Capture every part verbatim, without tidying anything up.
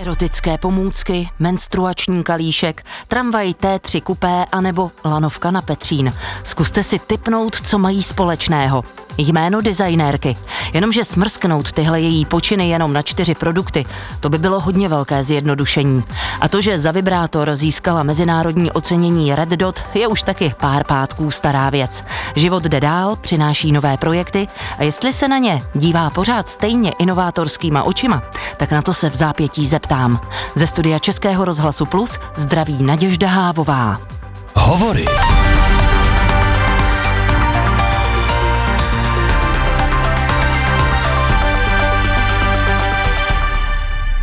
Erotické pomůcky, menstruační kalíšek, tramvaj té tři kupé anebo lanovka na Petřín. Zkuste si tipnout, co mají společného. Jméno designérky. Jenomže smrsknout tyhle její počiny jenom na čtyři produkty, to by bylo hodně velké zjednodušení. A to, že za vibrátor získala mezinárodní ocenění Red Dot, je už taky pár pátků stará věc. Život jde dál, přináší nové projekty a jestli se na ně dívá pořád stejně inovátorskýma očima, tak na to se v zápětí zeptám. Ze studia Českého rozhlasu Plus zdraví Nadežda Hávová. Hovory.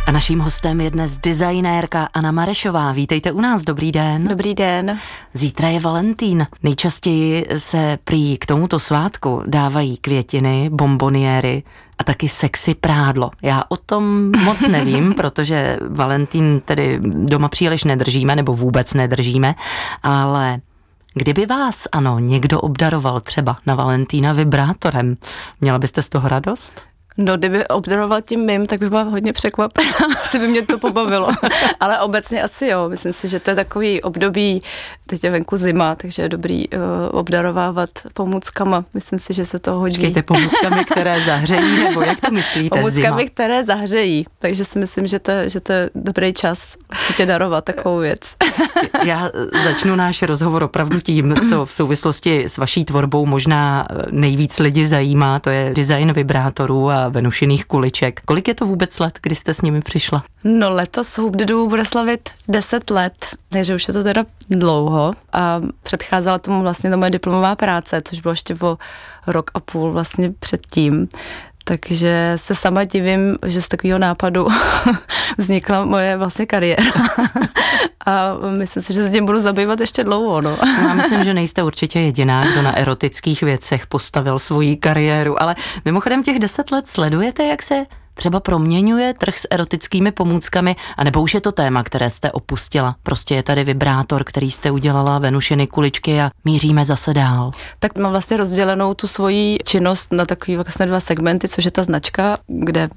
A naším hostem je dnes designérka Anna Marešová. Vítejte u nás, dobrý den. Dobrý den. Zítra je Valentín. Nejčastěji se prý k tomuto svátku dávají květiny, bomboniéry a taky sexy prádlo. Já o tom moc nevím, protože Valentín tedy doma příliš nedržíme, nebo vůbec nedržíme, ale kdyby vás, ano, někdo obdaroval třeba na Valentína vibrátorem, měla byste z toho radost? No, kdyby obdaroval tím mým, tak bych byla hodně překvapená, asi by mě to pobavilo. Ale obecně asi jo, myslím si, že to je takový období, teď je venku zima, takže je dobrý uh, obdarovávat pomůckama. Myslím si, že se to hodí. Počkejte, pomůckami, které zahřejí, nebo jak to myslíte? Pomůckami, zima, které zahřejí, takže si myslím, že to, že to je dobrý čas určitě darovat takovou věc. Já začnu náš rozhovor opravdu tím, co v souvislosti s vaší tvorbou možná nejvíc lidi zajímá, to je design vibrátorů a venušiných kuliček. Kolik je to vůbec let, kdy jste s nimi přišla? No, letos Hoopdedů bude slavit deset let, takže už je to teda dlouho a předcházela tomu vlastně ta moje diplomová práce, což bylo ještě o rok a půl vlastně předtím. Takže se sama divím, že z takového nápadu vznikla moje vlastně kariéra. A myslím si, že se tím budu zabývat ještě dlouho. No. Já myslím, že nejste určitě jediná, kdo na erotických věcech postavil svoji kariéru. Ale mimochodem těch deset let sledujete, jak se třeba proměňuje trh s erotickými pomůckami, anebo už je to téma, které jste opustila. Prostě je tady vibrátor, který jste udělala, venušiny, kuličky a míříme zase dál. Tak mám vlastně rozdělenou tu svoji činnost na takový vlastně dva segmenty, což je ta značka, kde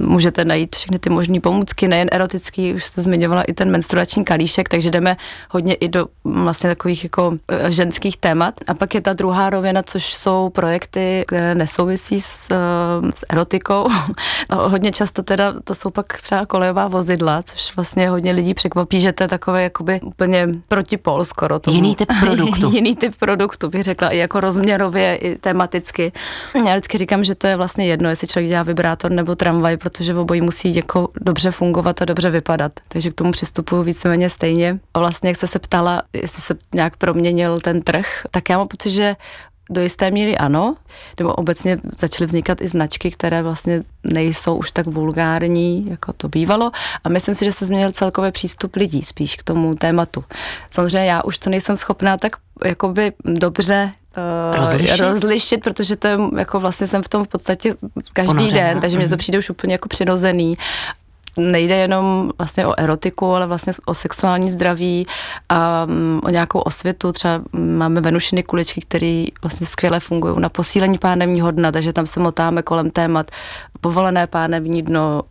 můžete najít všechny ty možné pomůcky, nejen erotický, už jste zmiňovala i ten menstruační kalíšek, takže jdeme hodně i do vlastně takových jako ženských témat. A pak je ta druhá rovina, což jsou projekty, které nesouvisí s, s erotikou. Hodně často teda, to jsou pak třeba kolejová vozidla, což vlastně hodně lidí překvapí, že to je takové jakoby úplně protipol skoro tomu. Jiný typ produktu. Jiný typ produktu, bych řekla, i jako rozměrově, i tematicky. Já vždycky říkám, že to je vlastně jedno, jestli člověk dělá vibrátor nebo tramvaj, protože obojí musí jako dobře fungovat a dobře vypadat. Takže k tomu přistupuju víceméně stejně. A vlastně, jak jste se ptala, jestli se nějak proměnil ten trh, tak já mám pocit, že do jisté míry ano, nebo obecně začaly vznikat i značky, které vlastně nejsou už tak vulgární, jako to bývalo, a myslím si, že se změnil celkově přístup lidí spíš k tomu tématu. Samozřejmě já už to nejsem schopná tak jakoby dobře Rozlišit? rozlišit, protože to je, jako vlastně jsem v tom v podstatě každý Ponořená. den, takže mm-hmm. mě to přijde už úplně jako přirozený. Nejde jenom vlastně o erotiku, ale vlastně o sexuální zdraví a o nějakou osvětu. Třeba máme venušiny kuličky, které vlastně skvěle fungují na posílení pánevního dna, takže tam se motáme kolem témat povolené pánevní dno,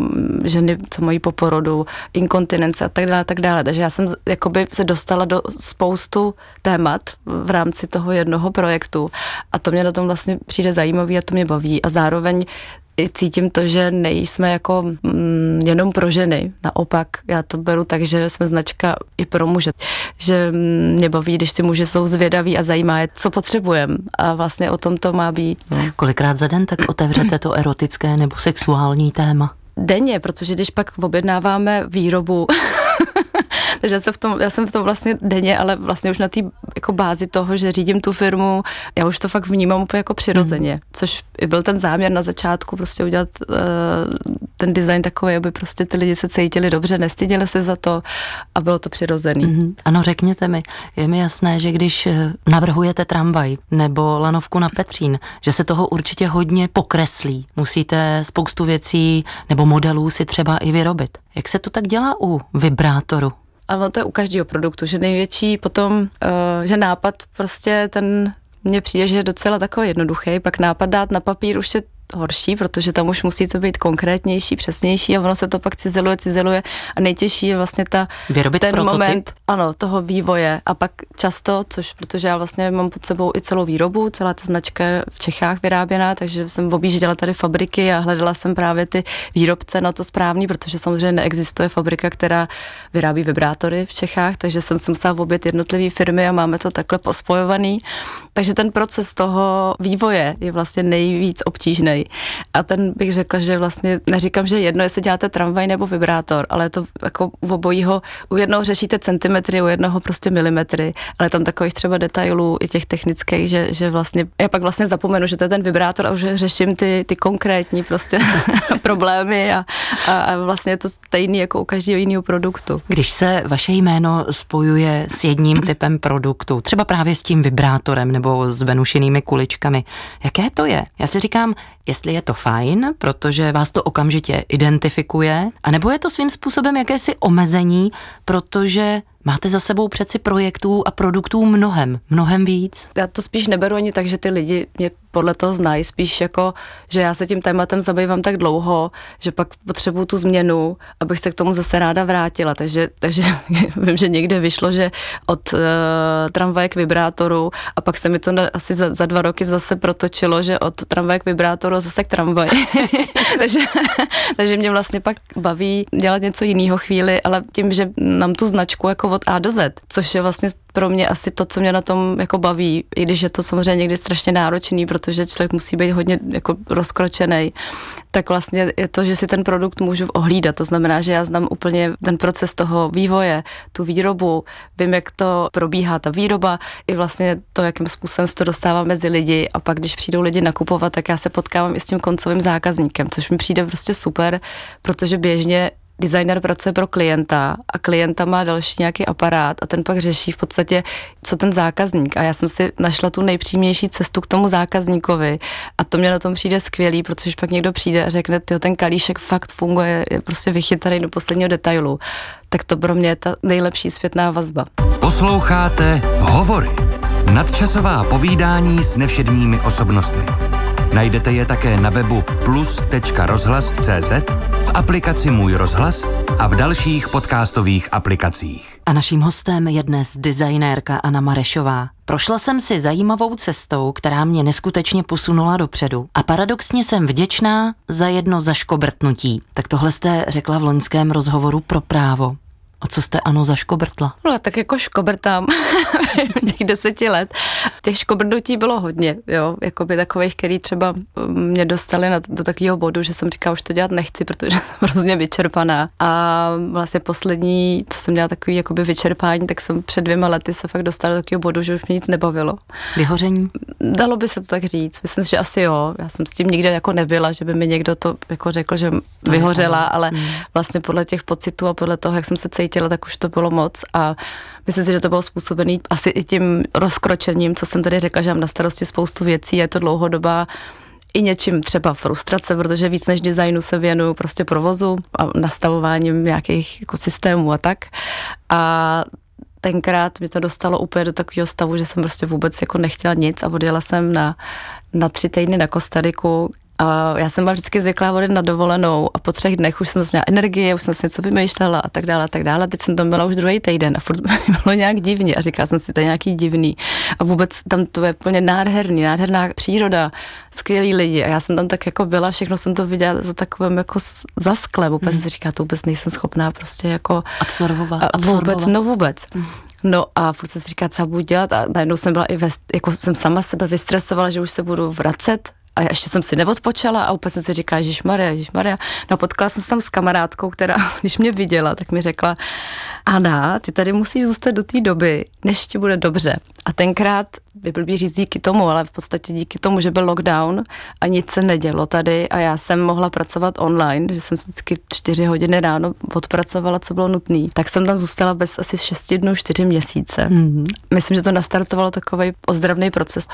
ženy, co mají po porodu, inkontinence a tak dále, tak dále. Takže já jsem jakoby se dostala do spoustu témat v rámci toho jednoho projektu a to mě na tom vlastně přijde zajímavý a to mě baví a zároveň i cítím to, že nejsme jako mm, jenom pro ženy. Naopak, já to beru tak, že jsme značka i pro muže. Že mě baví, když ty muži jsou zvědaví a zajímá je, co potřebujeme. A vlastně o tom to má být. No. Kolikrát za den tak otevřete to erotické nebo sexuální téma? Denně, protože když pak objednáváme výrobu, takže já jsem, v tom, já jsem v tom vlastně denně, ale vlastně už na té jako bázi toho, že řídím tu firmu, já už to fakt vnímám úplně jako přirozeně, což byl ten záměr na začátku, prostě udělat uh, ten design takový, aby prostě ty lidi se cítili dobře, nestyděli se za to a bylo to přirozený. Mm-hmm. Ano, řekněte mi, je mi jasné, že když navrhujete tramvaj nebo lanovku na Petřín, že se toho určitě hodně pokreslí. Musíte spoustu věcí nebo modelů si třeba i vyrobit. Jak se to tak dělá u vibrátoru? A to je u každého produktu, že největší potom, že nápad prostě ten, mně přijde, že je docela takový jednoduchý, pak nápad dát na papír už je horší, protože tam už musí to být konkrétnější, přesnější a ono se to pak cizeluje, cizeluje a nejtěžší je vlastně ta, Vyrobit ten prototyp. moment ano, toho vývoje a pak často, což protože já vlastně mám pod sebou i celou výrobu, celá ta značka v Čechách vyráběná, takže jsem objížděla tady fabriky a hledala jsem právě ty výrobce na to správný, protože samozřejmě neexistuje fabrika, která vyrábí vibrátory v Čechách, takže jsem si musela objet jednotlivé firmy a máme to takhle pospojovaný. Takže ten proces toho vývoje je vlastně nejvíc obtížný. A ten bych řekla, že vlastně neříkám, že jedno, jestli děláte tramvaj nebo vibrátor, ale je to jako v obojího, u jednoho řešíte centimetry, u jednoho prostě milimetry, ale tam takových třeba detailů i těch technických, že, že vlastně, já pak vlastně zapomenu, že to je ten vibrátor a už řeším ty, ty konkrétní prostě problémy a, a, a vlastně je to stejný jako u každého jiného produktu. Když se vaše jméno spojuje s jedním typem produktu, třeba právě s tím vibrátorem nebo s venušenými kuličkami, jaké to je? Já si říkám, jestli je to fajn, protože vás to okamžitě identifikuje, anebo je to svým způsobem jakési omezení, protože máte za sebou přeci projektů a produktů mnohem, mnohem víc. Já to spíš neberu ani tak, že ty lidi mě podle toho znají, spíš jako, že já se tím tématem zabývám tak dlouho, že pak potřebuju tu změnu, abych se k tomu zase ráda vrátila. Takže, takže vím, že někde vyšlo, že od uh, tramvaje k vibrátoru a pak se mi to na, asi za, za dva roky zase protočilo, že od tramvaje k vibrátoru zase k tramvaji. takže, takže mě vlastně pak baví dělat něco jiného chvíli, ale tím, že mám tu značku jako od A do Z, což je vlastně pro mě asi to, co mě na tom jako baví, i když je to samozřejmě někdy strašně náročný, protože člověk musí být hodně jako rozkročený, tak vlastně je to, že si ten produkt můžu ohlídat. To znamená, že já znám úplně ten proces toho vývoje, tu výrobu, vím, jak to probíhá ta výroba i vlastně to, jakým způsobem se to dostává mezi lidi a pak, když přijdou lidi nakupovat, tak já se potkávám i s tím koncovým zákazníkem, což mi přijde prostě super, protože běžně designer pracuje pro klienta a klienta má další nějaký aparát a ten pak řeší v podstatě, co ten zákazník. A já jsem si našla tu nejpřímější cestu k tomu zákazníkovi a to mě na tom přijde skvělý, protože pak někdo přijde a řekne, tyjo, ten kalíšek fakt funguje, je prostě vychytaný do posledního detailu. Tak to pro mě je ta nejlepší zpětná vazba. Posloucháte Hovory. Nadčasová povídání s nevšedními osobnostmi. Najdete je také na webu plus tečka rozhlas tečka cé zet, v aplikaci Můj rozhlas a v dalších podcastových aplikacích. A naším hostem je dnes designérka Anna Marešová. Prošla jsem si zajímavou cestou, která mě neskutečně posunula dopředu a paradoxně jsem vděčná za jedno zaškobrtnutí. Tak tohle jste řekla v loňském rozhovoru pro Právo. A co jste, Ano, zaškobrtla? No, tak jako škobrtám těch deseti let. Těch škobrtnutí bylo hodně, jo, jakoby takových, který třeba mě dostali na, do takového bodu, že jsem říkala, už to dělat nechci, protože jsem hrozně vyčerpaná. A vlastně poslední, co jsem měla takový jakoby vyčerpání, tak jsem před dvěma lety se fakt dostala do takového bodu, že už mě nic nebavilo. Vyhoření? Dalo by se to tak říct. Myslím, že asi jo. Já jsem s tím nikde jako nebyla, že by mi někdo to jako řekl, že to vyhořela, neví. Ale hmm. vlastně podle těch pocitů a podle toho, jak jsem se cítila, tak už to bylo moc a myslím si, že to bylo způsobený asi i tím rozkročením, co jsem tady řekla, že mám na starosti spoustu věcí a je to dlouhodobá i něčím třeba frustrace, protože víc než designu se věnuju prostě provozu a nastavováním nějakých jako systémů a tak. A tenkrát mi to dostalo úplně do takového stavu, že jsem prostě vůbec jako nechtěla nic a odjela jsem na, na tři týdny na Kostariku. A já jsem byla vždycky zvyklá vodit na dovolenou a po třech dnech už jsem měla energie, už jsem si něco vymýšlela a tak dále a tak dále. Teď jsem tam byla už druhý týden a furt bylo nějak divně a říkala jsem si, to je nějaký divný. A vůbec tam to je plně nádherný, nádherná příroda, skvělí lidi a já jsem tam tak jako byla, všechno jsem to viděla za takovým jako za sklem. Vůbec hmm. si říká, to vůbec nejsem schopná prostě jako absorbovat. Absorbovat. Vůbec, no vůbec. Hmm. No a furt jsem si říká, co budu dělat a najednou jsem byla i ve, jako jsem sama sebe vystresovala, že už se budu vracet. A ještě jsem si neodpočala a úplně jsem si říkala, ježišmarja, ježišmarja. No potkala jsem se tam s kamarádkou, která, když mě viděla, tak mi řekla, Anna, ty tady musíš zůstat do té doby, než ti bude dobře. A tenkrát, je blbý říct díky tomu, ale v podstatě díky tomu, že byl lockdown a nic se nedělo tady a já jsem mohla pracovat online, že jsem vždycky čtyři hodiny ráno odpracovala, co bylo nutné. Tak jsem tam zůstala bez asi šesti dnů, čtyři měsíce. Mm-hmm. Myslím, že to nastartovalo takový ozdravný proces.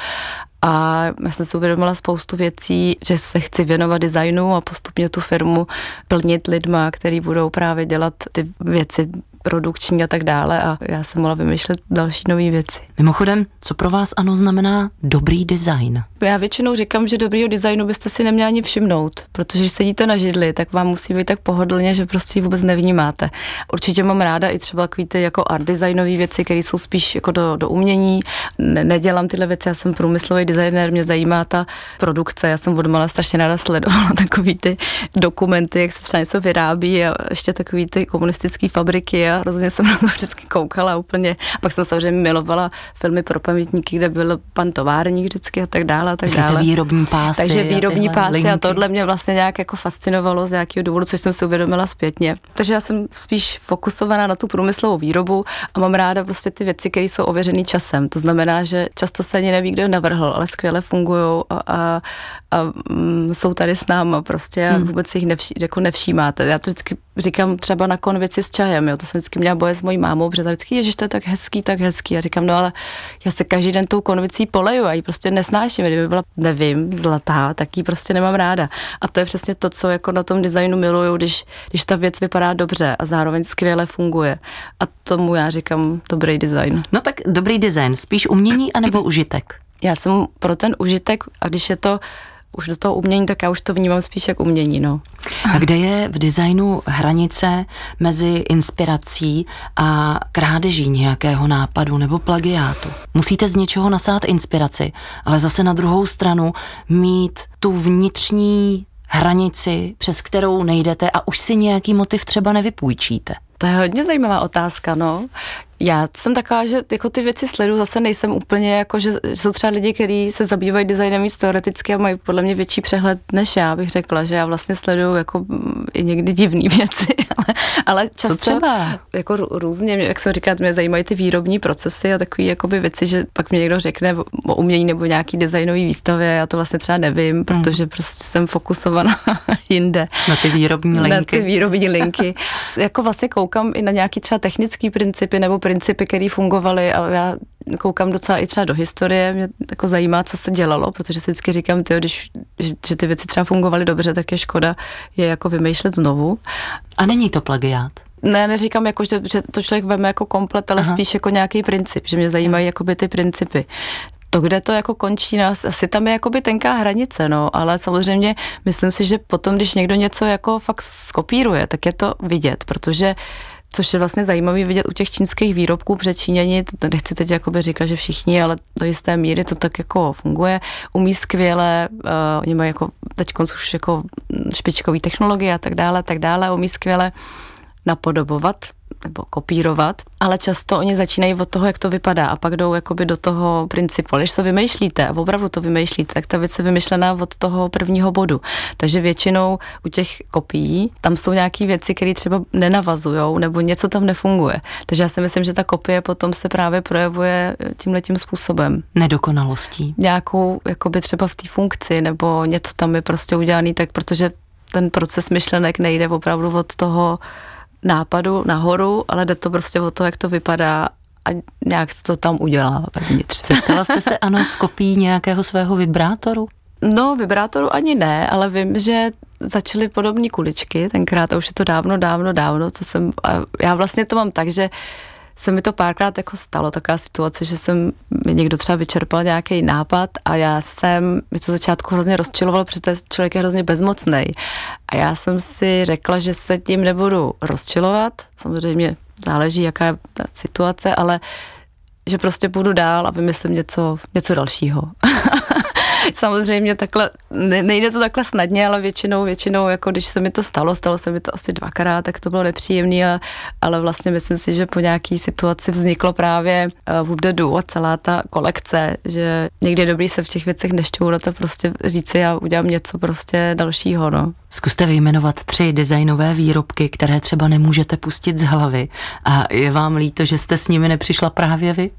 A já jsem si uvědomila spoustu věcí, že se chci věnovat designu a postupně tu firmu plnit lidma, který budou právě dělat ty věci produkční a tak dále a já jsem mohla vymýšlet další nové věci. Mimochodem, co pro vás, Ano, znamená dobrý design? Já většinou říkám, že dobrýho designu byste si neměla ani všimnout, protože když sedíte na židli, tak vám musí být tak pohodlně, že prostě ji vůbec nevnímáte. Určitě mám ráda i třeba takový ty jako art designové věci, které jsou spíš jako do, do umění. Ne, nedělám tyhle věci, já jsem průmyslový designér, mě zajímá ta produkce. Já jsem odmala strašně ráda sledovala takový ty dokumenty, jak se třeba něco vyrábí a ještě takový ty komunistické fabriky a rozhodně jsem na to vždycky koukala úplně. Pak jsem samozřejmě milovala filmy pro pamětníky, kde byl pan továrník vždycky a tak dále a tak dále. Myslíte výrobní pásy. Takže výrobní a pásy linky. A tohle mě vlastně nějak jako fascinovalo z nějakého důvodu, což jsem si uvědomila zpětně. Takže já jsem spíš fokusovaná na tu průmyslovou výrobu a mám ráda prostě ty věci, které jsou ověřené časem. To znamená, že často se ani neví, kdo je navrhl, ale skvěle fungují a, a, a m, jsou tady s náma prostě a vůbec si jich nevší, jako nevšímáte. Já to vždycky říkám třeba na kon věci s čajem, jo, to jsem vždycky měla boje s mojí mámou, protože vždycky, ježiš, to je tak hezký, tak hezký. Já říkám, no ale já se každý den tou konvicí poleju a ji prostě nesnáším, kdyby byla, nevím, zlatá, tak ji prostě nemám ráda. A to je přesně to, co jako na tom designu miluju, když, když ta věc vypadá dobře a zároveň skvěle funguje. A tomu já říkám dobrý design. No tak dobrý design, spíš umění anebo užitek? Já jsem pro ten užitek a když je to už do toho umění, tak já už to vnímám spíš jak umění, no. A kde je v designu hranice mezi inspirací a krádeží nějakého nápadu nebo plagiátu? Musíte z něčeho nasát inspiraci, ale zase na druhou stranu mít tu vnitřní hranici, přes kterou nejdete a už si nějaký motiv třeba nevypůjčíte. To je hodně zajímavá otázka, no. Já jsem taková, že jako ty věci sleduju, zase nejsem úplně jako, že jsou třeba lidi, kteří se zabývají designem víc teoreticky a mají podle mě větší přehled než já, bych řekla, že já vlastně sleduju jako i někdy divné věci, ale, ale často co třeba? Jako různě, jak jsem říkala, mě zajímají ty výrobní procesy a takové jakoby věci, že pak mě někdo řekne o umění nebo nějaký designový výstavě, já to vlastně třeba nevím, hmm. protože prostě jsem fokusovaná jinde. Na ty výrobní linky. Na ty výrobní linky. Jako vlastně koukám i na nějaký třeba technický principy nebo principy, které fungovaly a já koukám docela i třeba do historie, mě jako zajímá, co se dělalo, protože si vždycky říkám, tyjo, když, že ty věci třeba fungovaly dobře, tak je škoda je jako vymýšlet znovu. A není to plagiát? Ne, neříkám, jako, že, že to člověk veme jako komplet, ale Aha. spíš jako nějaký princip, že mě zajímají jakoby ty principy. To, kde to jako končí, nás, asi tam je jakoby tenká hranice, no, ale samozřejmě myslím si, že potom, když někdo něco jako fakt skopíruje, tak je to vidět, protože což je vlastně zajímavé vidět u těch čínských výrobků, protože Číňani, nechci teď jakoby říkat, že všichni, ale do jisté míry to tak jako funguje, umí skvěle, uh, oni mají jako teďkonc už jako špičkový technologie a tak dále, a tak dále, umí skvěle napodobovat nebo kopírovat, ale často oni začínají od toho, jak to vypadá a pak jdou jakoby do toho principu. Když to vymýšlíte a opravdu to vymýšlíte, tak ta věc je vymyšlená od toho prvního bodu. Takže většinou u těch kopií tam jsou nějaké věci, které třeba nenavazujou nebo něco tam nefunguje. Takže já si myslím, že ta kopie potom se právě projevuje tímhletím způsobem. Nedokonalostí. Nějakou jakoby třeba v té funkci nebo něco tam je prostě udělaný tak, protože ten proces myšlenek nejde opravdu od toho nápadu nahoru, ale jde to prostě o to, jak to vypadá a nějak se to tam udělá vevnitř. Setkala jste se, Ano, s kopií nějakého svého vibrátoru? No, vibrátoru ani ne, ale vím, že začaly podobné kuličky tenkrát a už je to dávno, dávno, dávno, co jsem, já vlastně to mám tak, že se mi to párkrát jako stalo, taková situace, že jsem mi někdo třeba vyčerpal nějaký nápad a já jsem, mě to začátku hrozně rozčilovalo, protože ten člověk je hrozně bezmocnej. A já jsem si řekla, že se tím nebudu rozčilovat, samozřejmě záleží, jaká je ta situace, ale že prostě půjdu dál a vymyslím něco, něco dalšího. Samozřejmě takhle, nejde to takhle snadně, ale většinou, většinou, jako když se mi to stalo, stalo se mi to asi dvakrát, tak to bylo nepříjemné, ale, ale vlastně myslím si, že po nějaký situaci vzniklo právě v období a celá ta kolekce, že někdy je dobrý se v těch věcech nešťourat a prostě říci, já udělám něco prostě dalšího, no. Zkuste vyjmenovat tři designové výrobky, které třeba nemůžete pustit z hlavy a je vám líto, že jste s nimi nepřišla právě vy?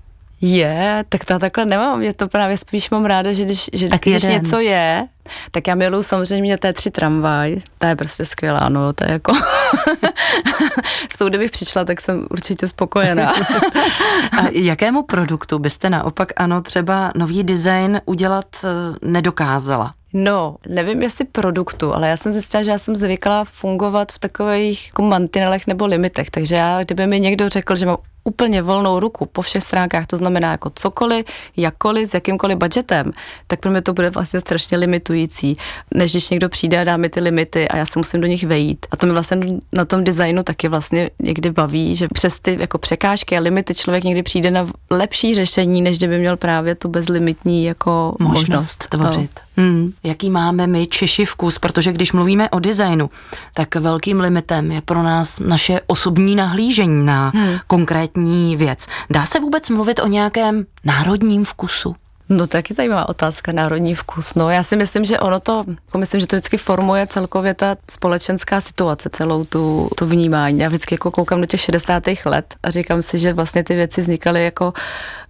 Je, tak to já takhle nemám, je to právě spíš mám ráda, že když, že když něco je, tak já miluju samozřejmě té tři tramvaj, ta je prostě skvělá, no, to je jako, s tou, kdybych přišla, tak jsem určitě spokojená. A jakému produktu byste naopak, Ano, třeba nový design udělat nedokázala? No, nevím jestli produktu, ale já jsem zjistila, že já jsem zvyklá fungovat v takových jako mantinelech nebo limitech, takže já, kdyby mi někdo řekl, že mám úplně volnou ruku po všech stránkách, to znamená jako cokoliv, jakkoliv, s jakýmkoliv budgetem, tak pro mě to bude vlastně strašně limitující, než když někdo přijde a dá mi ty limity a já se musím do nich vejít. A to mi vlastně na tom designu taky vlastně někdy baví, že přes ty jako překážky a limity člověk někdy přijde na lepší řešení, než kdyby měl právě tu bezlimitní jako možnost tvořit. No. Hmm. Jaký máme my Češi vkus, protože když mluvíme o designu, tak velkým limitem je pro nás naše osobní nahlížení na hmm. konkrétní věc. Dá se vůbec mluvit o nějakém národním vkusu? No taky zajímavá otázka, národní vkus. No já si myslím, že ono to, myslím, že to vždycky formuje celkově ta společenská situace, celou tu, to vnímání. Já vždycky jako koukám do těch šedesátých let a říkám si, že vlastně ty věci vznikaly jako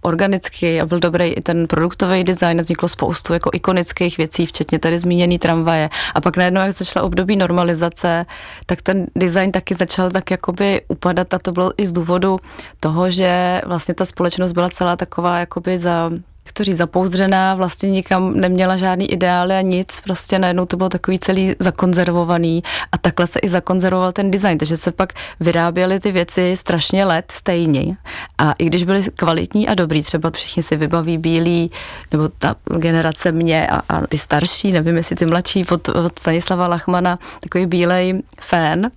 organicky a byl dobrý i ten produktový design, vzniklo spoustu jako ikonických věcí, včetně tady zmíněný tramvaje. A pak najednou, jak začala období normalizace, tak ten design taky začal tak jakoby upadat a to bylo i z důvodu toho, že vlastně ta společnost byla celá taková jakoby za... kteří zapouzdřená, vlastně nikam neměla žádný ideály a nic, prostě najednou to bylo takový celý zakonzervovaný a takhle se i zakonzervoval ten design, takže se pak vyráběly ty věci strašně let stejně a i když byly kvalitní a dobrý, třeba všichni si vybaví bílý, nebo ta generace mě a, a ty starší, nevím jestli ty mladší, od, od Stanislava Lachmana, takový bílej fén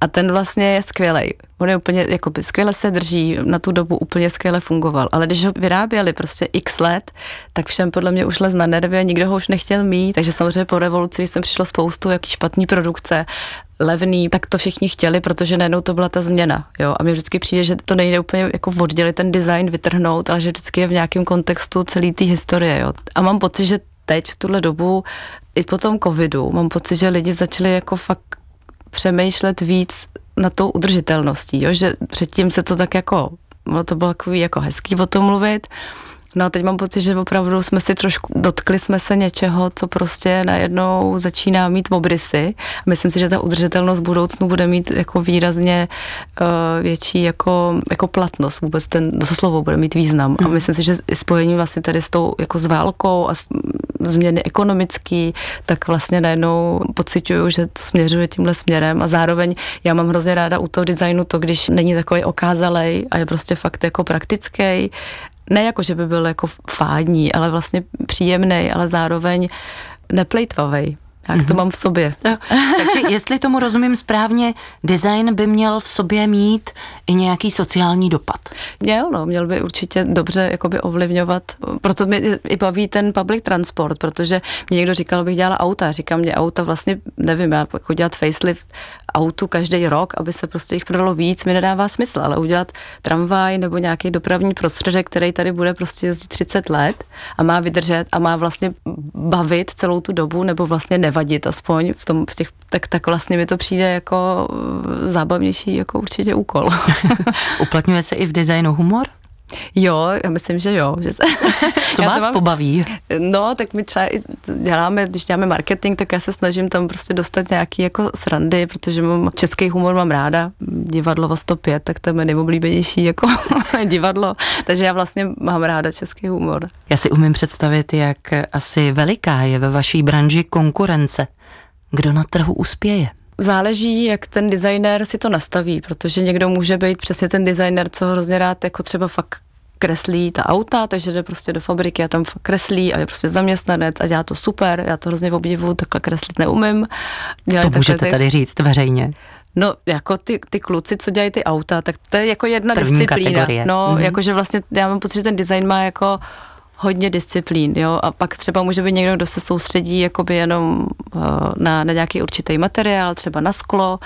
a ten vlastně je skvělej. On je úplně, jako skvěle se drží, na tu dobu úplně skvěle fungoval, ale když ho vyráběli prostě x let, tak všem podle mě už lez na nervy a nikdo ho už nechtěl mít, takže samozřejmě po revoluci jsem přišlo spoustu jaký špatný produkce, levný, tak to všichni chtěli, protože najednou to byla ta změna, jo, a mně vždycky přijde, že to nejde úplně jako oddělit ten design, vytrhnout, ale že vždycky je v nějakém kontextu celý té historie, jo, a mám pocit, že teď v tuhle dobu, i po tom covidu, mám pocit, že lidi začali jako fakt přemýšlet víc na tou udržitelností, jo? Že předtím se to tak jako, no to bylo takový jako hezký o tom mluvit, no a teď mám pocit, že opravdu jsme si trošku, dotkli jsme se něčeho, co prostě najednou začíná mít obrysy. Myslím si, že ta udržitelnost v budoucnu bude mít jako výrazně uh, větší jako, jako platnost, vůbec ten, to slovo bude mít význam a myslím si, že spojení vlastně tady s tou jako s válkou a s, změny ekonomický, tak vlastně najednou pociťuju, že to směřuje tímhle směrem a zároveň já mám hrozně ráda u toho designu to, když není takový okázalej a je prostě fakt jako praktický. Ne jako, že by byl jako fádní, ale vlastně příjemnej, ale zároveň neplejtvavej. Tak to mm-hmm. mám v sobě. No. Takže jestli tomu rozumím správně, design by měl v sobě mít i nějaký sociální dopad. Měl, no, měl by určitě dobře jakoby ovlivňovat. Proto mi i baví ten public transport, protože mě někdo říkal, bych dělala auta. Říkám, mě auta vlastně, nevím, já jako dělat facelift autu každý rok, aby se prostě jich prodalo víc, mi nedává smysl, ale udělat tramvaj nebo nějaký dopravní prostředek, který tady bude prostě jezdit třicet let a má vydržet a má vlastně bavit celou tu dobu, nebo vlastně nevadit aspoň v tom, v těch, tak, tak vlastně mi to přijde jako zábavnější jako určitě úkol. Uplatňuje se i v designu humor? Jo, já myslím, že jo. Že se... Co vás mám... pobaví? No, tak my třeba děláme, když děláme marketing, tak já se snažím tam prostě dostat nějaký jako srandy, protože mám, český humor mám ráda, divadlo sto pět, tak to je nejoblíbenější jako divadlo, takže já vlastně mám ráda český humor. Já si umím představit, jak asi veliká je ve vaší branži konkurence. Kdo na trhu uspěje? Záleží, jak ten designér si to nastaví, protože někdo může být přesně ten designér, co hrozně rád jako třeba fakt kreslí ta auta, takže jde prostě do fabriky a tam fakt kreslí a je prostě zaměstnanec a dělá to super, já to hrozně obdivuju, takhle kreslit neumím. Dělají to můžete ty... tady říct veřejně. No, jako ty, ty kluci, co dělají ty auta, tak to je jako jedna první disciplína. Kategorie. No, mm-hmm. jakože vlastně já mám pocit, že ten design má jako hodně disciplín, jo, a pak třeba může být někdo, kdo se soustředí jakoby jenom na, na nějaký určitý materiál, třeba na sklo,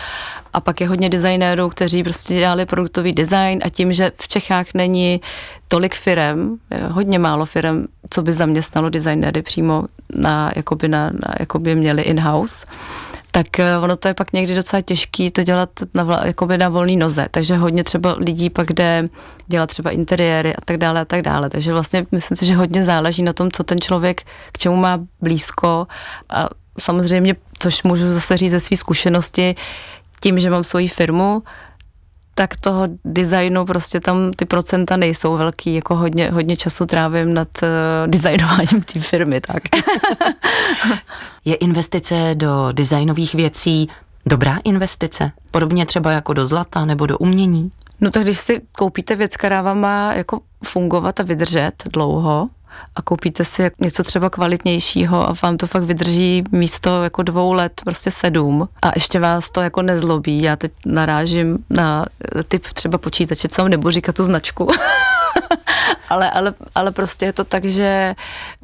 a pak je hodně designérů, kteří prostě dělali produktový design a tím, že v Čechách není tolik firem, hodně málo firem, co by zaměstnalo designéry přímo na, jakoby na, na jakoby měli in-house, tak ono to je pak někdy docela těžký to dělat na, jakoby na volný noze, takže hodně třeba lidí pak jde dělat třeba interiéry a tak dále a tak dále, takže vlastně myslím si, že hodně záleží na tom, co ten člověk, k čemu má blízko a samozřejmě, což můžu zase říct ze své zkušenosti, tím, že mám svoji firmu, tak toho designu prostě tam ty procenta nejsou velký, jako hodně, hodně času trávím nad uh, designováním té firmy, tak. Je investice do designových věcí dobrá investice? Podobně třeba jako do zlata nebo do umění? No tak když si koupíte věc, která vám má jako fungovat a vydržet dlouho, a koupíte si něco třeba kvalitnějšího a vám to fakt vydrží místo jako dvou let, prostě sedm a ještě vás to jako nezlobí. Já teď narážím na typ třeba počítače, co vám nebudu říkat tu značku. ale, ale, ale prostě je to tak, že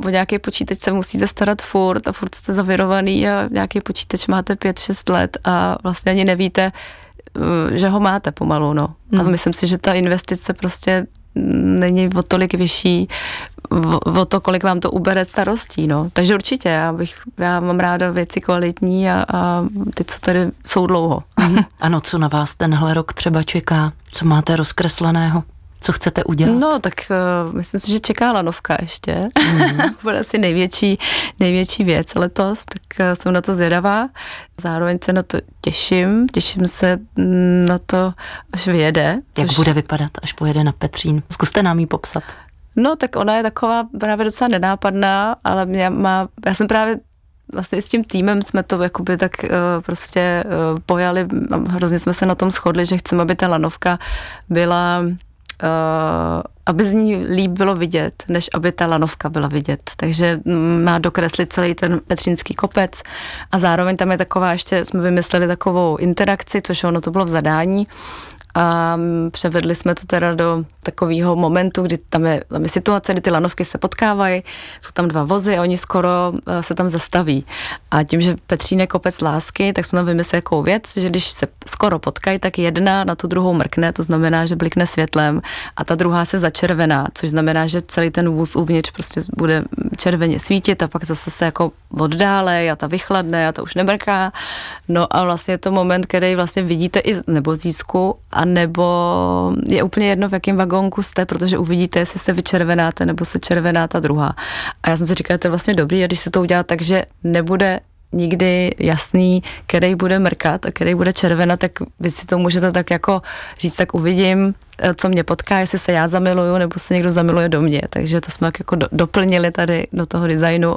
o nějaký počítač se musíte starat furt a furt jste zavirovaný a nějaký počítač máte pět, šest let a vlastně ani nevíte, že ho máte pomalu, no. Hmm. A myslím si, že ta investice prostě není o tolik vyšší, o, o to, kolik vám to ubere starostí, no. Takže určitě, já, bych, já mám ráda věci kvalitní a, a ty, co tady jsou dlouho. Ano, co na vás tenhle rok třeba čeká? Co máte rozkresleného? Co chcete udělat? No, tak uh, myslím si, že čeká lanovka ještě. Mm. Bude asi největší, největší věc letos, tak uh, jsem na to zvědavá. Zároveň se na to těším. Těším se na to, až vyjede. Což... Jak bude vypadat, až pojede na Petřín? Zkuste nám ji popsat. No, tak ona je taková právě docela nenápadná, ale mě má, já jsem právě vlastně s tím týmem jsme to jakoby tak uh, prostě uh, pojali. Hrozně jsme se na tom shodli, že chceme, aby ta lanovka byla... Uh, aby z ní líp bylo vidět, než aby ta lanovka byla vidět. Takže má dokreslit celý ten Petřínský kopec a zároveň tam je taková, ještě jsme vymysleli takovou interakci, což ono to bylo v zadání a převedli jsme to teda do takového momentu, kdy tam je, tam je situace, kdy ty lanovky se potkávají, jsou tam dva vozy a oni skoro uh, se tam zastaví. A tím, že Petřín je kopec lásky, tak jsme tam vymysleli takovou věc, že když se skoro potkají, tak jedna na tu druhou mrkne, to znamená, že blikne světlem a ta druhá se začervená, což znamená, že celý ten vůz uvnitř prostě bude červeně svítit a pak zase se jako oddálej a ta vychladne a ta už nemrká. No a vlastně je to moment, který vlastně vidíte i nebo získu a nebo je úplně jedno, v jakém vagónku jste, protože uvidíte, jestli se vyčervenáte nebo se červená ta druhá. A já jsem si říkala, to je vlastně dobrý, a když se to udělá tak, že nebude nikdy jasný, který bude mrkat a který bude červená, tak vy si to můžete tak jako říct, tak uvidím, co mě potká, jestli se já zamiluju, nebo se někdo zamiluje do mě. Takže to jsme tak jako do, doplnili tady do toho designu.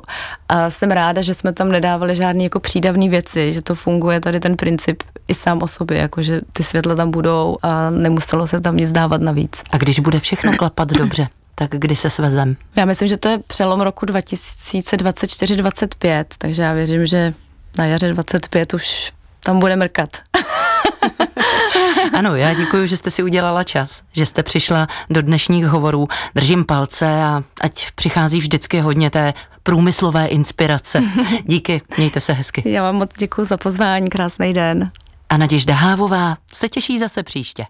A jsem ráda, že jsme tam nedávali žádný jako přídavný věci, že to funguje tady ten princip i sám o sobě, jakože ty světla tam budou a nemuselo se tam nic dávat navíc. A když bude všechno klapat dobře, tak kdy se svezem? Já myslím, že to je přelom roku dva tisíce dvacet čtyři dvacet pět, takže já věřím, že na jaře dvacet pět už tam bude mrkat. Ano, já děkuji, že jste si udělala čas, že jste přišla do dnešních hovorů. Držím palce a ať přichází vždycky hodně té průmyslové inspirace. Díky, mějte se hezky. Já vám moc děkuji za pozvání, krásný den. A Nadežda Hávová se těší zase příště.